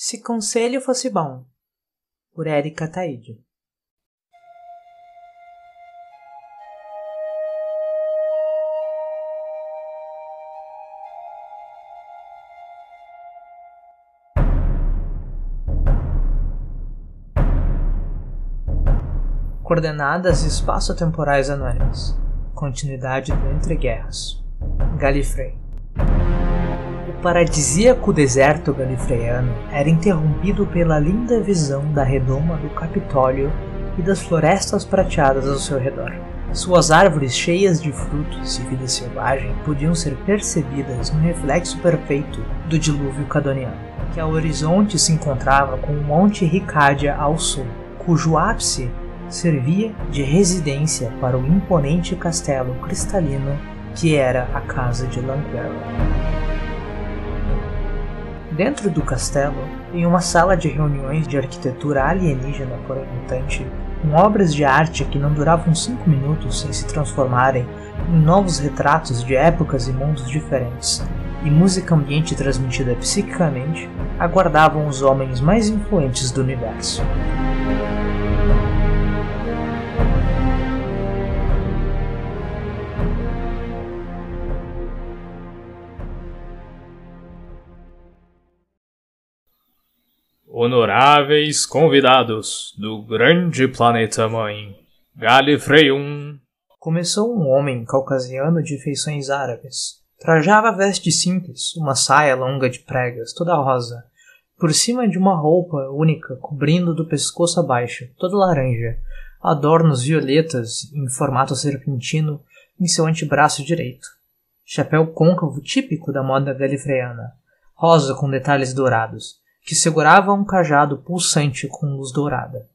Se Conselho Fosse Bom, por Érica Taíde. Coordenadas espaço-temporais anuais. Continuidade do Entre-Guerras. Galifrey. O paradisíaco deserto galifreyano era interrompido pela linda visão da redoma do Capitólio e das florestas prateadas ao seu redor. Suas árvores cheias de frutos e vida selvagem podiam ser percebidas no reflexo perfeito do dilúvio cadoniano, que ao horizonte se encontrava com o Monte Ricádia ao sul, cujo ápice servia de residência para o imponente castelo cristalino que era a Casa de Languero. Dentro do castelo, em uma sala de reuniões de arquitetura alienígena por habitante, com obras de arte que não duravam 5 minutos sem se transformarem em novos retratos de épocas e mundos diferentes, e música ambiente transmitida psiquicamente, aguardavam os homens mais influentes do universo. Honoráveis convidados do grande planeta-mãe, Galifrey 1. Começou um homem caucasiano de feições árabes. Trajava veste simples, uma saia longa de pregas, toda rosa, por cima de uma roupa única cobrindo do pescoço abaixo, toda laranja, adornos violetas em formato serpentino em seu antebraço direito. Chapéu côncavo típico da moda galifreyana, rosa com detalhes dourados, que segurava um cajado pulsante com luz dourada.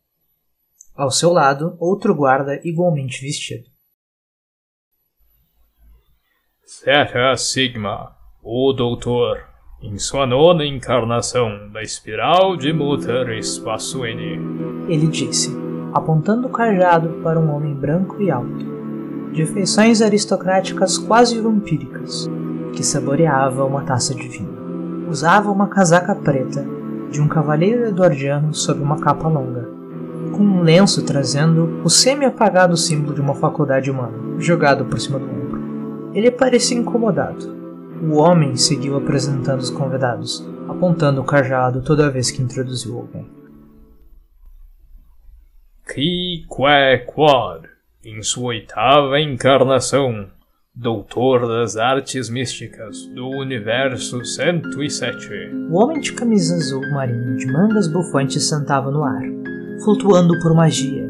Ao seu lado, outro guarda igualmente vestido. Serra Sigma, o Doutor, em sua 9ª encarnação da espiral de Múter Espaço N. Ele disse, apontando o cajado para um homem branco e alto, de feições aristocráticas quase vampíricas, que saboreava uma taça de vinho. Usava uma casaca preta, de um cavaleiro eduardiano sob uma capa longa, com um lenço trazendo o semi-apagado símbolo de uma faculdade humana, jogado por cima do ombro. Ele parecia incomodado. O homem seguiu apresentando os convidados, apontando o cajado toda vez que introduziu alguém. Kikwekwar, em sua 8ª encarnação, Doutor das Artes Místicas do Universo 107. O homem de camisa azul marinho de mangas bufantes sentava no ar, flutuando por magia.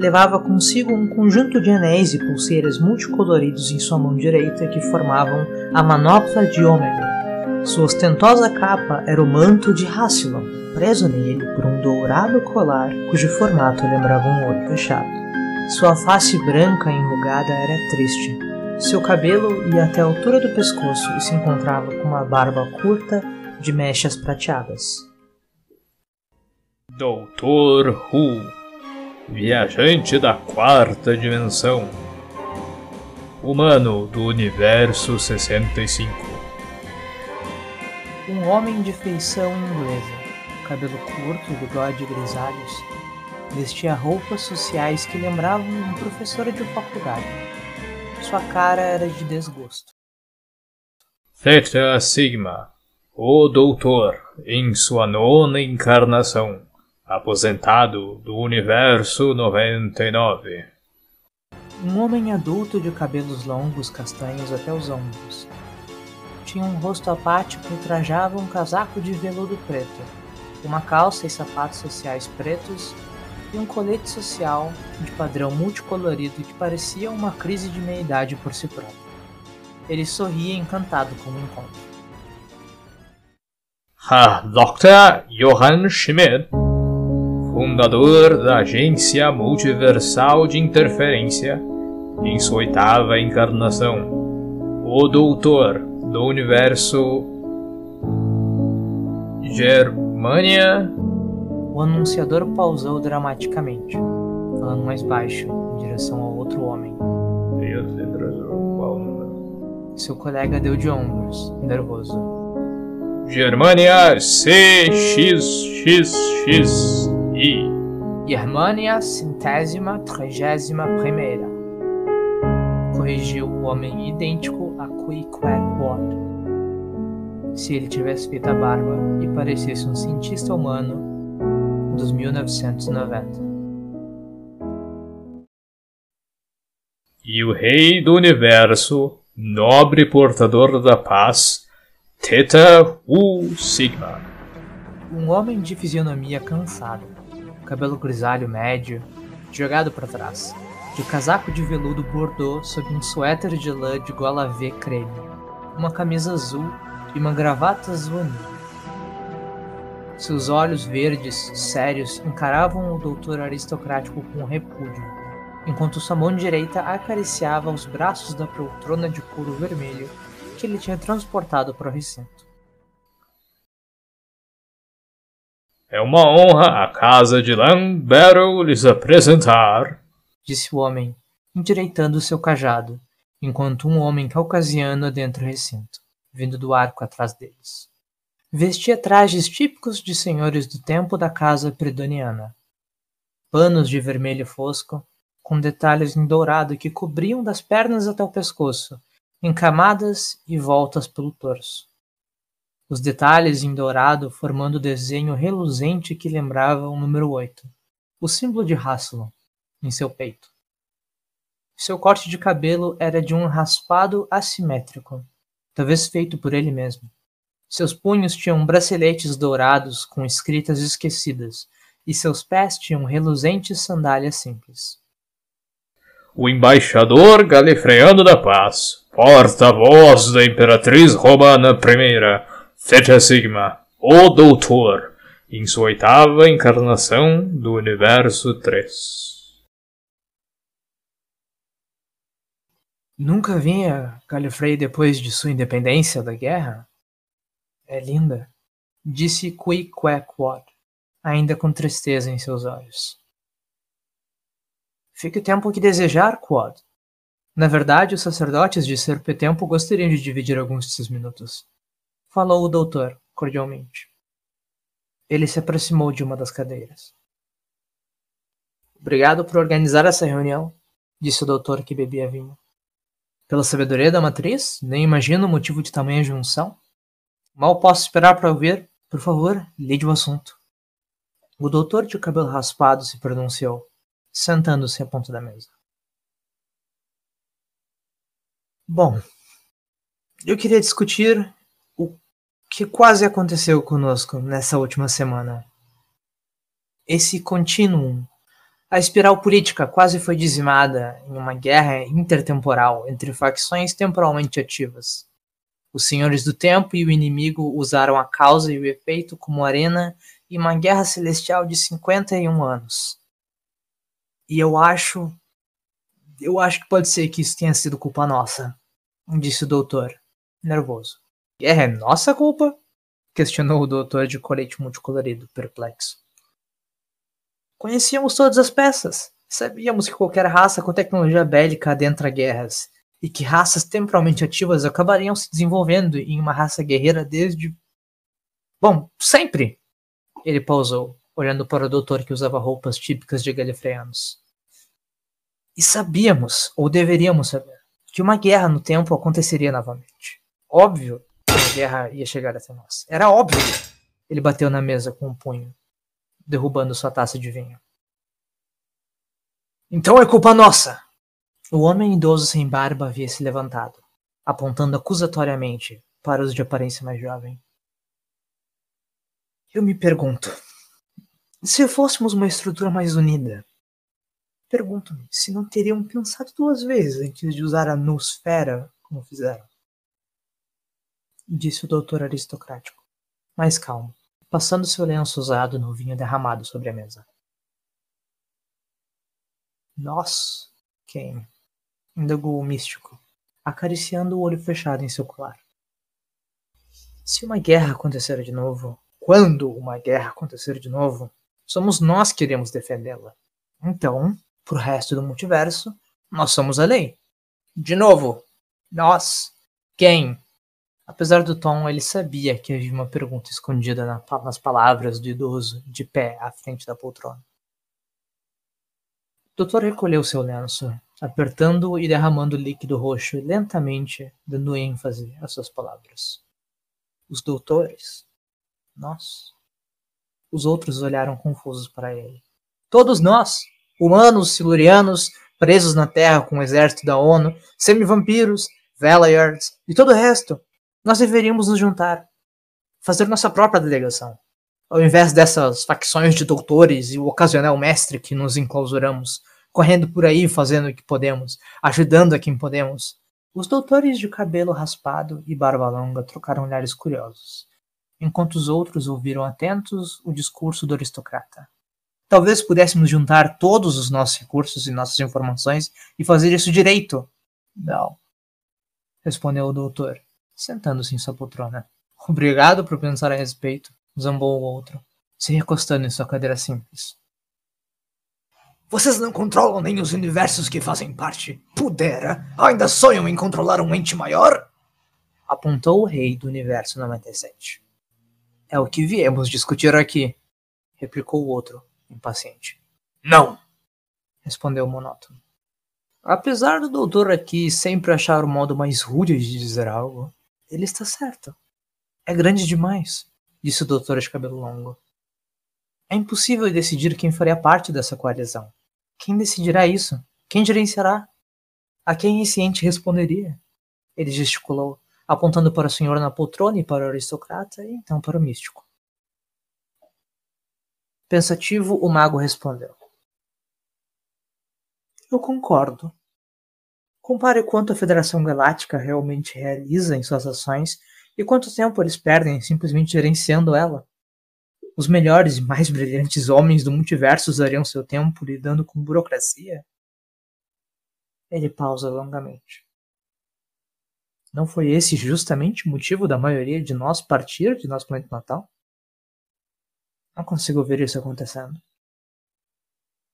Levava consigo um conjunto de anéis e pulseiras multicoloridos em sua mão direita que formavam a manopla de Ômega. Sua ostentosa capa era o manto de Rassilon, preso nele por um dourado colar cujo formato lembrava um olho fechado. Sua face branca e enrugada era triste. Seu cabelo ia até a altura do pescoço e se encontrava com uma barba curta de mechas prateadas. Dr. Who, viajante da 4ª dimensão, humano do universo 65. Um homem de feição inglesa, cabelo curto e bigode grisalhos, vestia roupas sociais que lembravam um professor de faculdade. Sua cara era de desgosto. Theta Sigma, o Doutor, em sua 9ª encarnação, aposentado do Universo 99. Um homem adulto de cabelos longos castanhos até os ombros. Tinha um rosto apático e trajava um casaco de veludo preto, uma calça e sapatos sociais pretos, e um colete social de padrão multicolorido que parecia uma crise de meia-idade por si próprio. Ele sorria encantado com o encontro. Dr. Johann Schmidt, fundador da Agência Multiversal de Interferência, em sua 8ª encarnação, o Doutor do Universo Germania. O anunciador pausou dramaticamente, falando mais baixo, em direção ao outro homem. Deus, qual número? Seu colega deu de ombros, nervoso. Germania CXXXI. Germania centésima trigésima primeira. Corrigiu o homem idêntico a Kikwekwar. Se ele tivesse feito a barba e parecesse um cientista humano dos 1990. E o rei do universo, nobre portador da paz, Theta Sigma. Um homem de fisionomia cansada, cabelo grisalho médio, jogado para trás, de casaco de veludo bordô sob um suéter de lã de gola V creme, uma camisa azul e uma gravata azulada. Seus olhos verdes, sérios, encaravam o doutor aristocrático com repúdio, enquanto sua mão direita acariciava os braços da poltrona de couro vermelho que ele tinha transportado para o recinto. É uma honra a casa de Lambero lhes apresentar, disse o homem, endireitando seu cajado, enquanto um homem caucasiano adentra o recinto, vindo do arco atrás deles. Vestia trajes típicos de senhores do tempo da casa Prydoniana, panos de vermelho fosco, com detalhes em dourado que cobriam das pernas até o pescoço, em camadas e voltas pelo torso. Os detalhes em dourado formando o desenho reluzente que lembrava o número 8, o símbolo de Rassilon, em seu peito. Seu corte de cabelo era de um raspado assimétrico, talvez feito por ele mesmo. Seus punhos tinham braceletes dourados com escritas esquecidas, e seus pés tinham reluzentes sandálias simples. O embaixador galifreano da paz, porta-voz da Imperatriz Romana I, Serra Sigma, o Doutor, em sua 8ª encarnação do Universo 3. Nunca vi a Galifrey depois de sua independência da guerra? É linda, disse Kikwekwar, ainda com tristeza em seus olhos. Fique o tempo que desejar, Quad. Na verdade, os sacerdotes de Serpe Tempo gostariam de dividir alguns de seus minutos, falou o doutor, cordialmente. Ele se aproximou de uma das cadeiras. Obrigado por organizar essa reunião, disse o doutor que bebia vinho. Pela sabedoria da matriz, nem imagino o motivo de tamanha junção. Mal posso esperar para ouvir. Por favor, lide o assunto. O doutor de cabelo raspado se pronunciou, sentando-se à ponta da mesa. Bom, eu queria discutir o que quase aconteceu conosco nessa última semana. Esse contínuo. A espiral política quase foi dizimada em uma guerra intertemporal entre facções temporalmente ativas. Os senhores do tempo e o inimigo usaram a causa e o efeito como arena em uma guerra celestial de 51 anos. E eu acho que pode ser que isso tenha sido culpa nossa, disse o doutor, nervoso. Guerra é nossa culpa? Questionou o doutor de colete multicolorido, perplexo. Conhecíamos todas as peças. Sabíamos que qualquer raça com tecnologia bélica adentra guerras, e que raças temporalmente ativas acabariam se desenvolvendo em uma raça guerreira desde... Bom, sempre! Ele pausou, olhando para o doutor que usava roupas típicas de galifreanos. E sabíamos, ou deveríamos saber, que uma guerra no tempo aconteceria novamente. Óbvio que a guerra ia chegar até nós. Era óbvio! Ele bateu na mesa com um punho, derrubando sua taça de vinho. Então é culpa nossa! O homem idoso sem barba havia se levantado, apontando acusatoriamente para os de aparência mais jovem. Eu me pergunto, Se fôssemos uma estrutura mais unida, pergunto-me se não teriam pensado duas vezes antes de usar a nosfera como fizeram. Disse o doutor aristocrático, mais calmo, passando seu lenço usado no vinho derramado sobre a mesa. Nós, quem? Indagou o místico, acariciando o olho fechado em seu colar. Se uma guerra acontecer de novo, quando uma guerra acontecer de novo, somos nós que iremos defendê-la. Então, pro resto do multiverso, nós somos a lei. De novo, nós, quem? Apesar do tom, ele sabia que havia uma pergunta escondida nas palavras do idoso, de pé à frente da poltrona. O doutor recolheu seu lenço, apertando-o e derramando o líquido roxo lentamente, dando ênfase às suas palavras. Os doutores? Nós? Os outros olharam confusos para ele. Todos nós, humanos, silurianos, presos na Terra com o exército da ONU, semivampiros, Velayards e todo o resto, nós deveríamos nos juntar, fazer nossa própria delegação, ao invés dessas facções de doutores e o ocasional mestre que nos enclausuramos, correndo por aí fazendo o que podemos, ajudando a quem podemos. Os doutores de cabelo raspado e barba longa trocaram olhares curiosos, enquanto os outros ouviram atentos o discurso do aristocrata. Talvez pudéssemos juntar todos os nossos recursos e nossas informações e fazer isso direito. Não, respondeu o doutor, sentando-se em sua poltrona. Obrigado por pensar a respeito, zambou o outro, se recostando em sua cadeira simples. Vocês não controlam nem os universos que fazem parte. Pudera, ainda sonham em controlar um ente maior? Apontou o rei do universo 97. É o que viemos discutir aqui, replicou o outro, impaciente. Não! Respondeu o monótono. Apesar do doutor aqui sempre achar o modo mais rude de dizer algo, ele está certo. É grande demais, disse o doutor de cabelo longo. É impossível decidir quem faria parte dessa coalizão. Quem decidirá isso? Quem gerenciará? A quem esse ente responderia? Ele gesticulou, apontando para o senhor na poltrona e para o aristocrata, e então para o místico. Pensativo, o mago respondeu. Eu concordo. Compare quanto a Federação Galática realmente realiza em suas ações e quanto tempo eles perdem simplesmente gerenciando ela. Os melhores e mais brilhantes homens do multiverso usariam seu tempo lidando com burocracia? Ele pausa longamente. Não foi esse justamente o motivo da maioria de nós partir de nosso planeta natal? Não consigo ver isso acontecendo.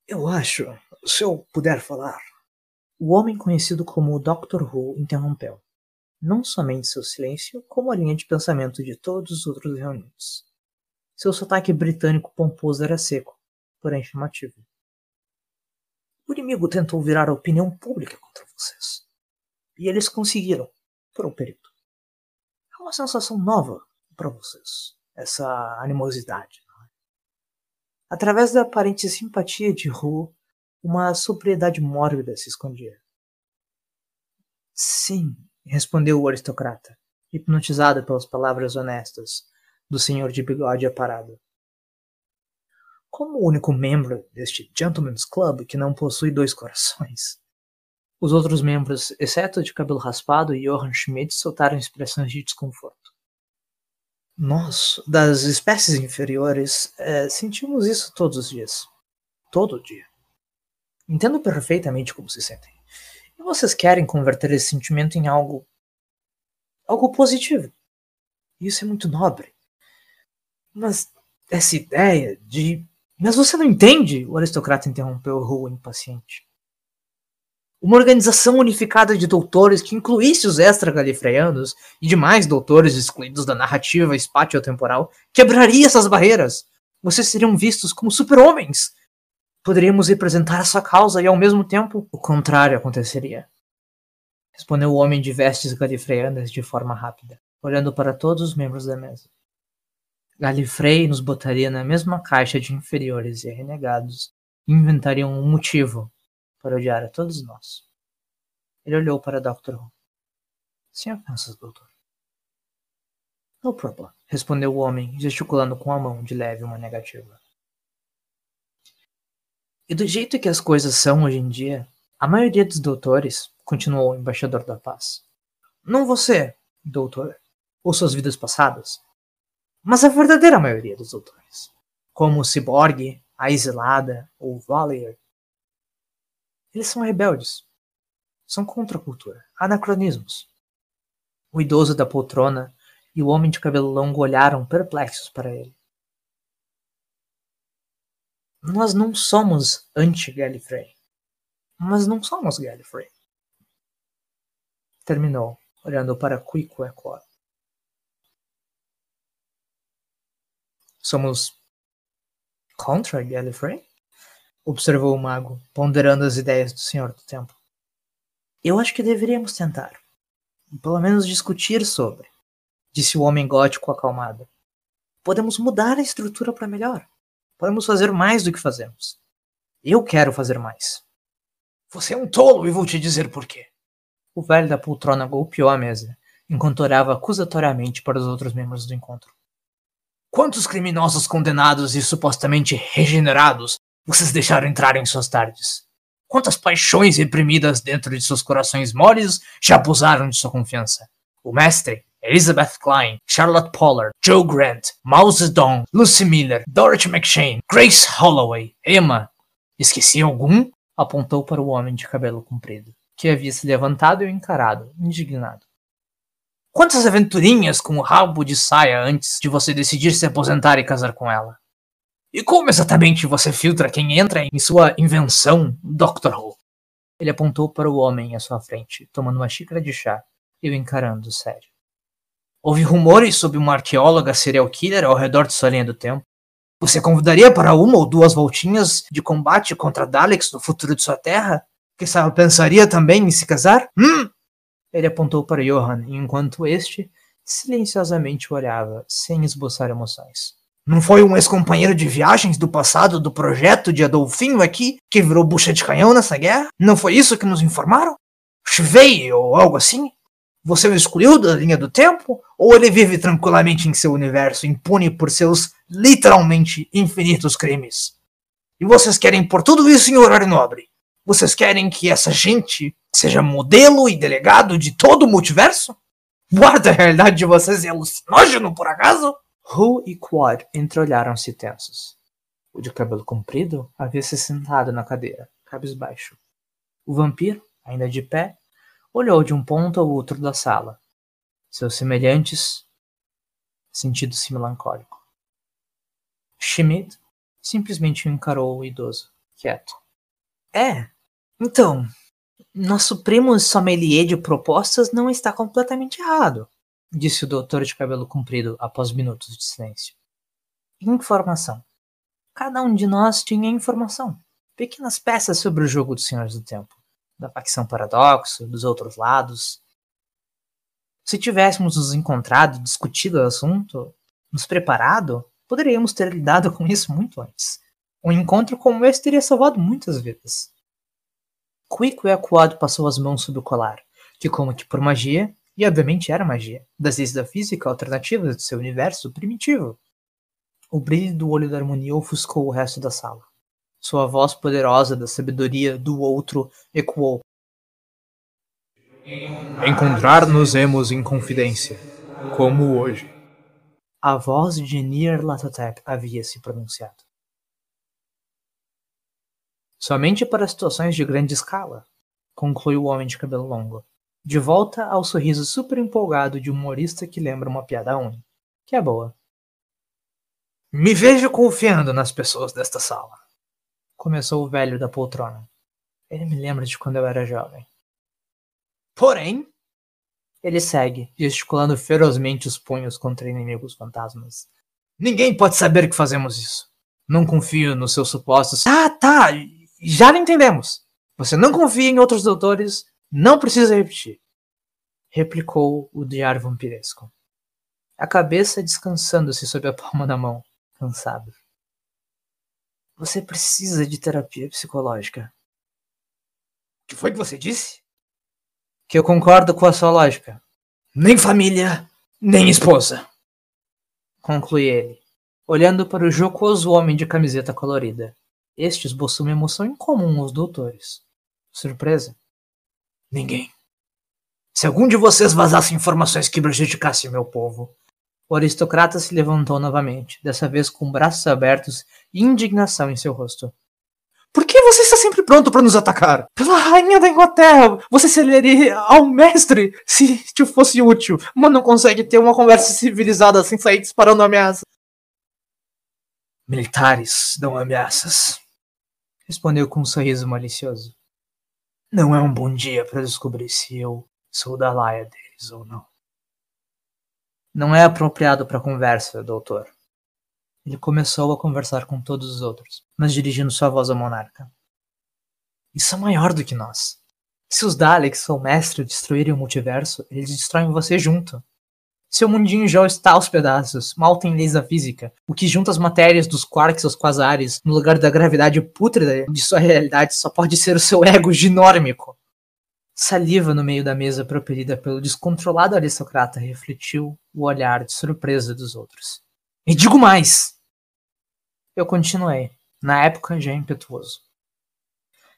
Eu acho, se eu puder falar... O homem conhecido como Dr. Who interrompeu. Não somente seu silêncio, como a linha de pensamento de todos os outros reunidos. Seu sotaque britânico pomposo era seco, porém chamativo. O inimigo tentou virar a opinião pública contra vocês. E eles conseguiram, por um período. É uma sensação nova para vocês, essa animosidade. Através da aparente simpatia de Who, uma sobriedade mórbida se escondia. Sim, respondeu o aristocrata, hipnotizado pelas palavras honestas do senhor de bigode aparado. Como o único membro deste Gentleman's Club que não possui dois corações. Os outros membros, exceto o de cabelo raspado e Johann Schmidt, soltaram expressões de desconforto. Nós, das espécies inferiores, sentimos isso todos os dias. Todo dia. Entendo perfeitamente como se sentem. E vocês querem converter esse sentimento em algo positivo. Isso é muito nobre. Mas essa ideia de... Mas você não entende? O aristocrata interrompeu o Who impaciente. Uma organização unificada de doutores que incluísse os extra-galifreanos e demais doutores excluídos da narrativa espatiotemporal quebraria essas barreiras. Vocês seriam vistos como super-homens. Poderíamos representar a sua causa e, ao mesmo tempo, o contrário aconteceria. Respondeu o homem de vestes galifreanas de forma rápida, olhando para todos os membros da mesa. Galifrey nos botaria na mesma caixa de inferiores e renegados e inventariam um motivo para odiar a todos nós. Ele olhou para Dr. Who. Sem ofensas, doutor. No problem, respondeu o homem, gesticulando com a mão de leve uma negativa. E do jeito que as coisas são hoje em dia, a maioria dos doutores, continuou o embaixador da paz, não você, doutor, ou suas vidas passadas, mas a verdadeira maioria dos doutores, como o Cyborg, a Exilada ou Valier, eles são rebeldes, são contra a cultura, anacronismos. O idoso da poltrona e o homem de cabelo longo olharam perplexos para ele. Nós não somos anti-Galifrey. Mas não somos Galifrey. Terminou, olhando para Quico ecuar. Somos contra Galifrey? Observou o mago, ponderando as ideias do Senhor do Tempo. Eu acho que deveríamos tentar. Pelo menos discutir sobre, disse o homem gótico acalmado. Podemos mudar a estrutura para melhor. Podemos fazer mais do que fazemos. Eu quero fazer mais. Você é um tolo e vou te dizer por quê. O velho da poltrona golpeou a mesa, enquanto orava acusatoriamente para os outros membros do encontro. Quantos criminosos condenados e supostamente regenerados vocês deixaram entrar em suas tardes? Quantas paixões reprimidas dentro de seus corações moles já abusaram de sua confiança? O mestre... Elizabeth Klein, Charlotte Pollard, Joe Grant, Mouse Dong, Lucy Miller, Dorothy McShane, Grace Holloway, Emma. Esqueci algum? Apontou para o homem de cabelo comprido, que havia se levantado e o encarado, indignado. Quantas aventurinhas com o rabo de saia antes de você decidir se aposentar e casar com ela? E como exatamente você filtra quem entra em sua invenção, Dr. Who? Ele apontou para o homem à sua frente, tomando uma xícara de chá e o encarando sério. Houve rumores sobre uma arqueóloga serial killer ao redor de sua linha do tempo. Você convidaria para uma ou duas voltinhas de combate contra Daleks no futuro de sua terra? Quem sabe pensaria também em se casar? Ele apontou para Johann, enquanto este silenciosamente o olhava, sem esboçar emoções. Não foi um ex-companheiro de viagens do passado do projeto de Adolfinho aqui que virou bucha de canhão nessa guerra? Não foi isso que nos informaram? Chivei ou algo assim? Você o excluiu da linha do tempo? Ou ele vive tranquilamente em seu universo, impune por seus literalmente infinitos crimes? E vocês querem pôr tudo isso em horário nobre? Vocês querem que essa gente seja modelo e delegado de todo o multiverso? Guarda, a realidade de vocês é alucinógeno, por acaso? Who e Quad entreolharam-se tensos. O de cabelo comprido havia se sentado na cadeira, cabisbaixo. O vampiro, ainda de pé, olhou de um ponto ao outro da sala. Seus semelhantes, sentindo-se melancólico. Schmidt simplesmente encarou o idoso, quieto. Então, nosso primo sommelier de propostas não está completamente errado, disse o doutor de cabelo comprido após minutos de silêncio. Informação. Cada um de nós tinha informação. Pequenas peças sobre o jogo dos Senhores do Tempo. Da facção Paradoxo, dos outros lados. Se tivéssemos nos encontrado, discutido o assunto, nos preparado, poderíamos ter lidado com isso muito antes. Um encontro como esse teria salvado muitas vidas. Kikwekwar passou as mãos sob o colar, que como que por magia, e obviamente era magia, das leis da física alternativas de seu universo primitivo. O brilho do olho da harmonia ofuscou o resto da sala. Sua voz poderosa da sabedoria do outro ecoou. Encontrar-nos-emos em confidência, como hoje. A voz de Nir Latatek havia se pronunciado. Somente para situações de grande escala, concluiu o homem de cabelo longo, de volta ao sorriso super empolgado de um humorista que lembra uma piada única, que é boa. Me vejo confiando nas pessoas desta sala. Começou o velho da poltrona. Ele me lembra de quando eu era jovem. Porém, ele segue, gesticulando ferozmente os punhos contra inimigos fantasmas. Ninguém pode saber que fazemos isso. Não confio nos seus supostos... Tá, já entendemos. Você não confia em outros doutores, não precisa repetir. Replicou o diário vampiresco. A cabeça descansando-se sob a palma da mão, cansado. Você precisa de terapia psicológica. O que foi que você disse? Que eu concordo com a sua lógica. Nem família, nem esposa. Conclui ele, olhando para o jocoso homem de camiseta colorida, Este esboçou uma emoção incomum aos doutores. Surpresa? Ninguém. Se algum de vocês vazasse informações que prejudicassem meu povo... O aristocrata se levantou novamente, dessa vez com braços abertos e indignação em seu rosto. Por que você está sempre pronto para nos atacar? Pela rainha da Inglaterra, você seria ao mestre se te fosse útil, mas não consegue ter uma conversa civilizada sem sair disparando ameaças. Militares dão ameaças, respondeu com um sorriso malicioso. Não é um bom dia para descobrir se eu sou da laia deles ou não. Não é apropriado para conversa, doutor. Ele começou a conversar com todos os outros, mas dirigindo sua voz ao monarca. Isso é maior do que nós. Se os Daleks são mestres destruírem o multiverso, eles destroem você junto. Seu mundinho já está aos pedaços, mal tem leis da física, o que junta as matérias dos quarks aos quasares, no lugar da gravidade pútrida de sua realidade só pode ser o seu ego ginórmico. Saliva no meio da mesa propelida pelo descontrolado aristocrata refletiu o olhar de surpresa dos outros. E digo mais! Eu continuei, na época já impetuoso.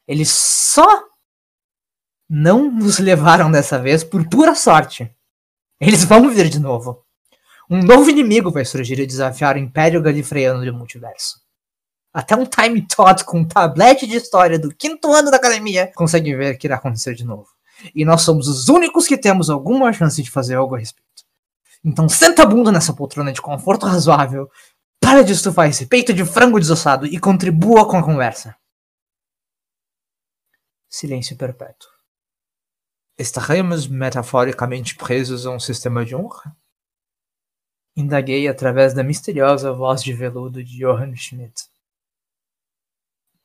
Eles só não nos levaram dessa vez por pura sorte. Eles vão vir de novo. Um novo inimigo vai surgir e desafiar o Império Galifreyano do Multiverso. Até um Time Tot com um tablete de história do 5º ano da academia consegue ver que irá acontecer de novo. E nós somos os únicos que temos alguma chance de fazer algo a respeito. Então senta a bunda nessa poltrona de conforto razoável, para de estufar esse peito de frango desossado e contribua com a conversa. Silêncio perpétuo. Estaremos metaforicamente presos a um sistema de honra? Indaguei através da misteriosa voz de veludo de Johann Schmidt.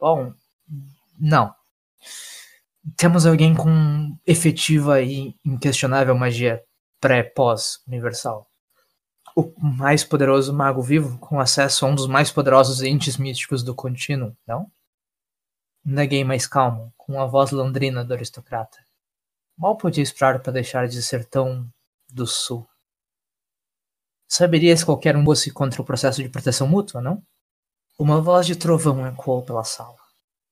Bom, não. Temos alguém com efetiva e inquestionável magia pré-pós-universal. O mais poderoso mago vivo com acesso a um dos mais poderosos entes místicos do contínuo, não? Neguei mais calmo, com a voz londrina do aristocrata. Mal podia esperar para deixar de ser tão do sul. Saberia se qualquer um fosse contra o processo de proteção mútua, não? Uma voz de trovão ecoou pela sala,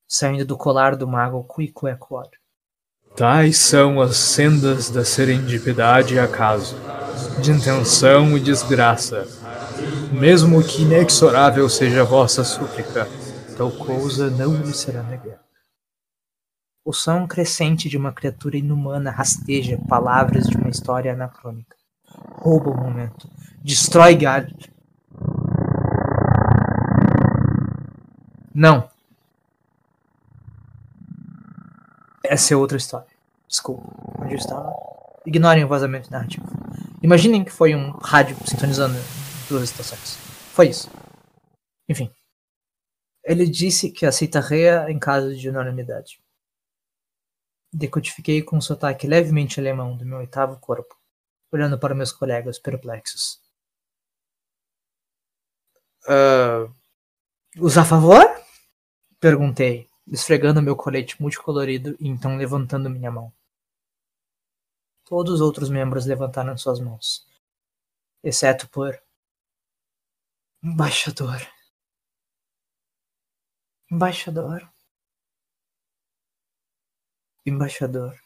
saindo do colar do mago Quico ecuar. Tais são as sendas da serendipidade e acaso, de intenção e desgraça. Mesmo que inexorável seja a vossa súplica, tal coisa não lhe será negada. O som crescente de uma criatura inumana rasteja palavras de uma história anacrônica. Rouba o momento, destrói Galifrey. Não. Essa é outra história. Desculpa. Onde eu estava? Ignorem o vazamento narrativo. Imaginem que foi um rádio sintonizando duas estações. Foi isso. Enfim. Ele disse que aceitaria em caso de unanimidade. Decodifiquei com um sotaque levemente alemão do meu 8º corpo, olhando para meus colegas perplexos. Os a favor? Perguntei, esfregando meu colete multicolorido e então levantando minha mão. Todos os outros membros levantaram suas mãos, exceto por... Embaixador. Embaixador. Embaixador.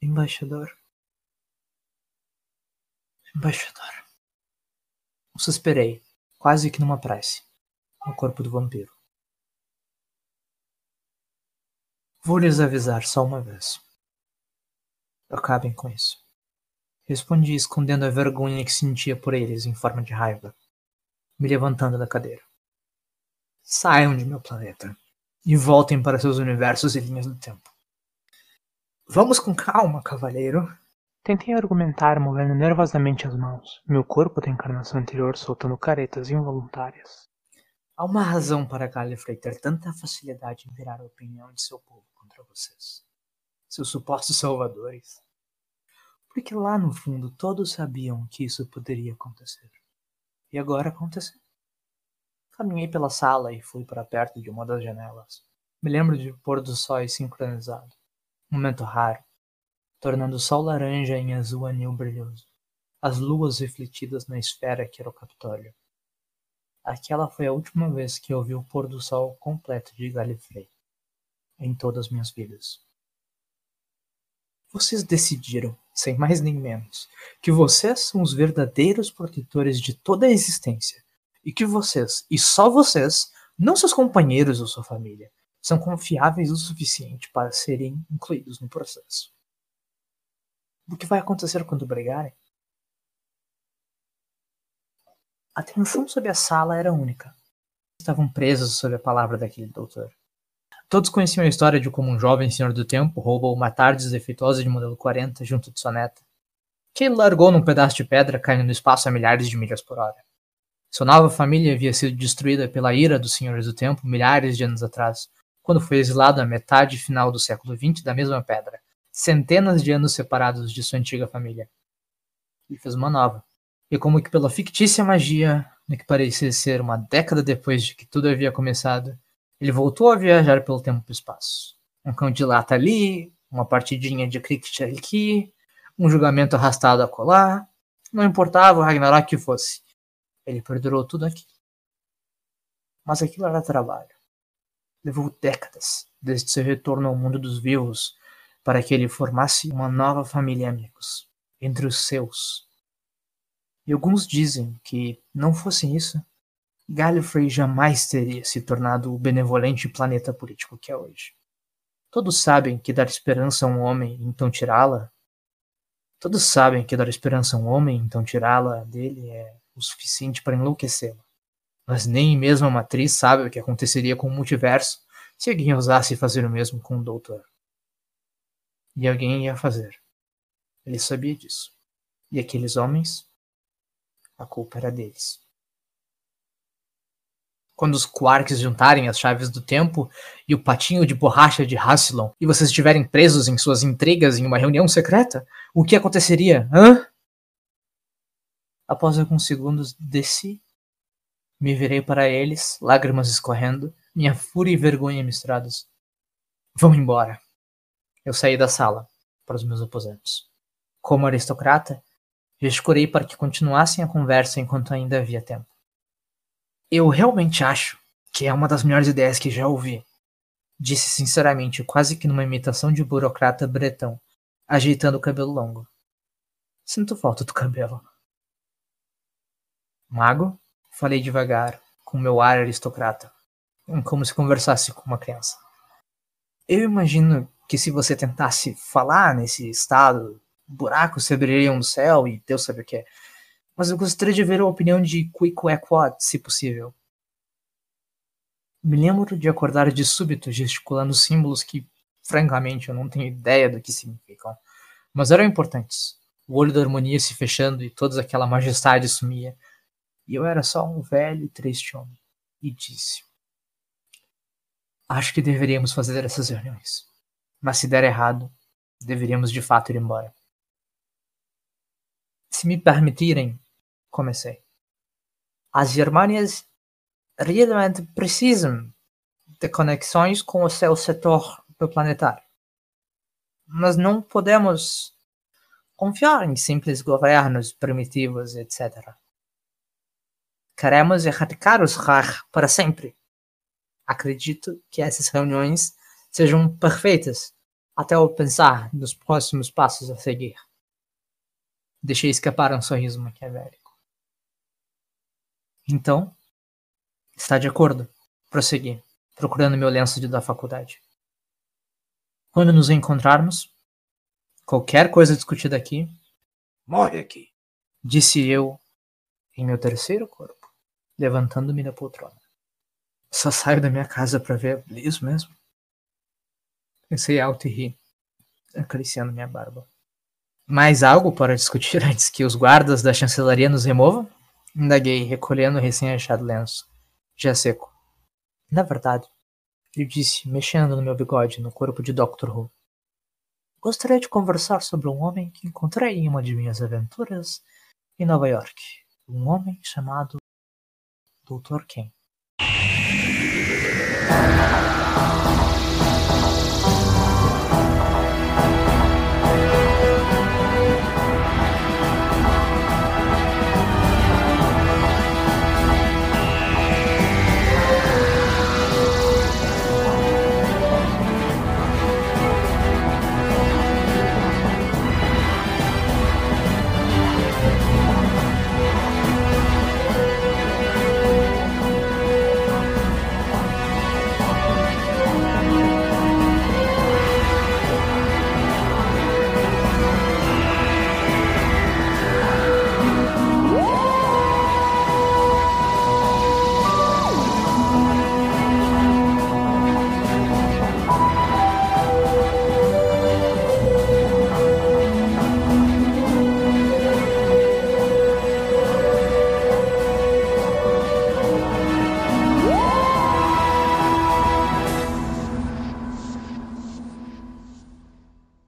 Embaixador. Embaixador. Suspirei, quase que numa prece, no corpo do vampiro. Vou lhes avisar só uma vez. Acabem com isso. Respondi, escondendo a vergonha que sentia por eles em forma de raiva, me levantando da cadeira. Saiam de meu planeta e voltem para seus universos e linhas do tempo. Vamos com calma, cavalheiro. Tentei argumentar, movendo nervosamente as mãos. Meu corpo da encarnação anterior soltando caretas involuntárias. Há uma razão para Galifrey ter tanta facilidade em virar a opinião de seu povo contra vocês, seus supostos salvadores. Porque lá no fundo todos sabiam que isso poderia acontecer. E agora aconteceu. Caminhei pela sala e fui para perto de uma das janelas. Me lembro de pôr do sol sincronizado. Momento raro, tornando o sol laranja em azul anil brilhoso. As luas refletidas na esfera que era o Capitólio. Aquela foi a última vez que eu vi o pôr do sol completo de Galifrey em todas as minhas vidas. Vocês decidiram, sem mais nem menos, que vocês são os verdadeiros protetores de toda a existência. E que vocês, e só vocês, não seus companheiros ou sua família, são confiáveis o suficiente para serem incluídos no processo. O que vai acontecer quando brigarem? A tensão sobre a sala era única. Estavam presos sob a palavra daquele doutor. Todos conheciam a história de como um jovem senhor do tempo roubou uma tarde desefeitosa de modelo 40 junto de Soneta, que ele largou num pedaço de pedra caindo no espaço a milhares de milhas por hora. Sua nova família havia sido destruída pela ira dos senhores do tempo milhares de anos atrás, quando foi exilado à metade final do século XX da mesma pedra, centenas de anos separados de sua antiga família. Ele fez uma nova, e como que pela fictícia magia, no que parecia ser uma década depois de que tudo havia começado, ele voltou a viajar pelo tempo e espaço. Um cão de lata ali, uma partidinha de cricket aqui, um julgamento arrastado a colar, não importava o Ragnarok que fosse. Ele perdurou tudo aqui. Mas aquilo era trabalho. Levou décadas, desde seu retorno ao mundo dos vivos, para que ele formasse uma nova família e amigos, entre os seus. E alguns dizem que, não fosse isso, Galifrey jamais teria se tornado o benevolente planeta político que é hoje. Todos sabem que dar esperança a um homem e então tirá-la... Todos sabem que dar esperança a um homem e então tirá-la dele é... o suficiente para enlouquecê-la. Mas nem mesmo a Matriz sabe o que aconteceria com o multiverso se alguém ousasse fazer o mesmo com o doutor. E alguém ia fazer. Ele sabia disso. E aqueles homens? A culpa era deles. Quando os quarks juntarem as chaves do tempo e o patinho de borracha de Rassilon e vocês estiverem presos em suas intrigas em uma reunião secreta, o que aconteceria, hã? Após alguns segundos, desci. Me virei para eles, lágrimas escorrendo, minha fúria e vergonha misturadas. Vão embora. Eu saí da sala, para os meus aposentos. Como aristocrata, gesticurei para que continuassem a conversa enquanto ainda havia tempo. Eu realmente acho que é uma das melhores ideias que já ouvi. Disse sinceramente, quase que numa imitação de burocrata bretão, ajeitando o cabelo longo. Sinto falta do cabelo. Mago? Falei devagar, com meu ar aristocrata, como se conversasse com uma criança. Eu imagino que se você tentasse falar nesse estado, buracos se abririam do céu e Deus sabe o que é. Mas eu gostaria de ver a opinião de Quico ecuar, se possível. Me lembro de acordar de súbito gesticulando símbolos que, francamente, eu não tenho ideia do que significam. Mas eram importantes. O olho da harmonia se fechando e toda aquela majestade sumia. E eu era só um velho e triste homem. E disse. Acho que deveríamos fazer essas reuniões. Mas se der errado, deveríamos de fato ir embora. Se me permitirem, comecei. As Germanias realmente precisam de conexões com o seu setor planetário. Mas não podemos confiar em simples governos primitivos, etc. Queremos erradicar os RAR para sempre. Acredito que essas reuniões sejam perfeitas até eu pensar nos próximos passos a seguir. Deixei escapar um sorriso maquiavélico. Então, está de acordo? Prossegui, procurando meu lenço da faculdade. Quando nos encontrarmos, qualquer coisa discutida aqui, morre aqui, disse eu em meu terceiro corpo. Levantando-me da poltrona. Só saio da minha casa para ver isso mesmo? Pensei alto e ri, acariciando minha barba. Mais algo para discutir antes que os guardas da chancelaria nos removam? Indaguei, recolhendo o recém-achado lenço, já seco. Na verdade, eu disse, mexendo no meu bigode no corpo de Dr. Who. Gostaria de conversar sobre um homem que encontrei em uma de minhas aventuras em Nova York. Um homem chamado Doutor Quem?